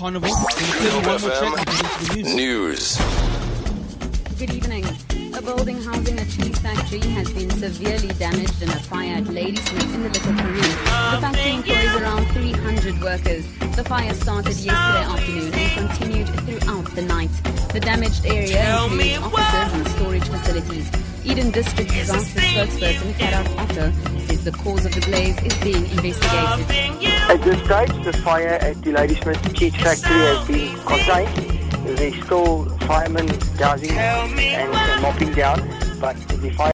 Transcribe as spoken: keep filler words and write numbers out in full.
Carnival. News. Good evening. A building housing a cheese factory has been severely damaged in a fire at Ladismith in the Little Karoo. The factory employs around three hundred workers. The fire started yesterday afternoon and continued throughout the night. The damaged area includes offices and storage facilities. Eden District disaster spokesperson Gerhard Otto says the cause of the blaze is being investigated. At this stage, the fire at the Ladismith cheese factory has been contained. There's still firemen dousing and mopping down, but the fire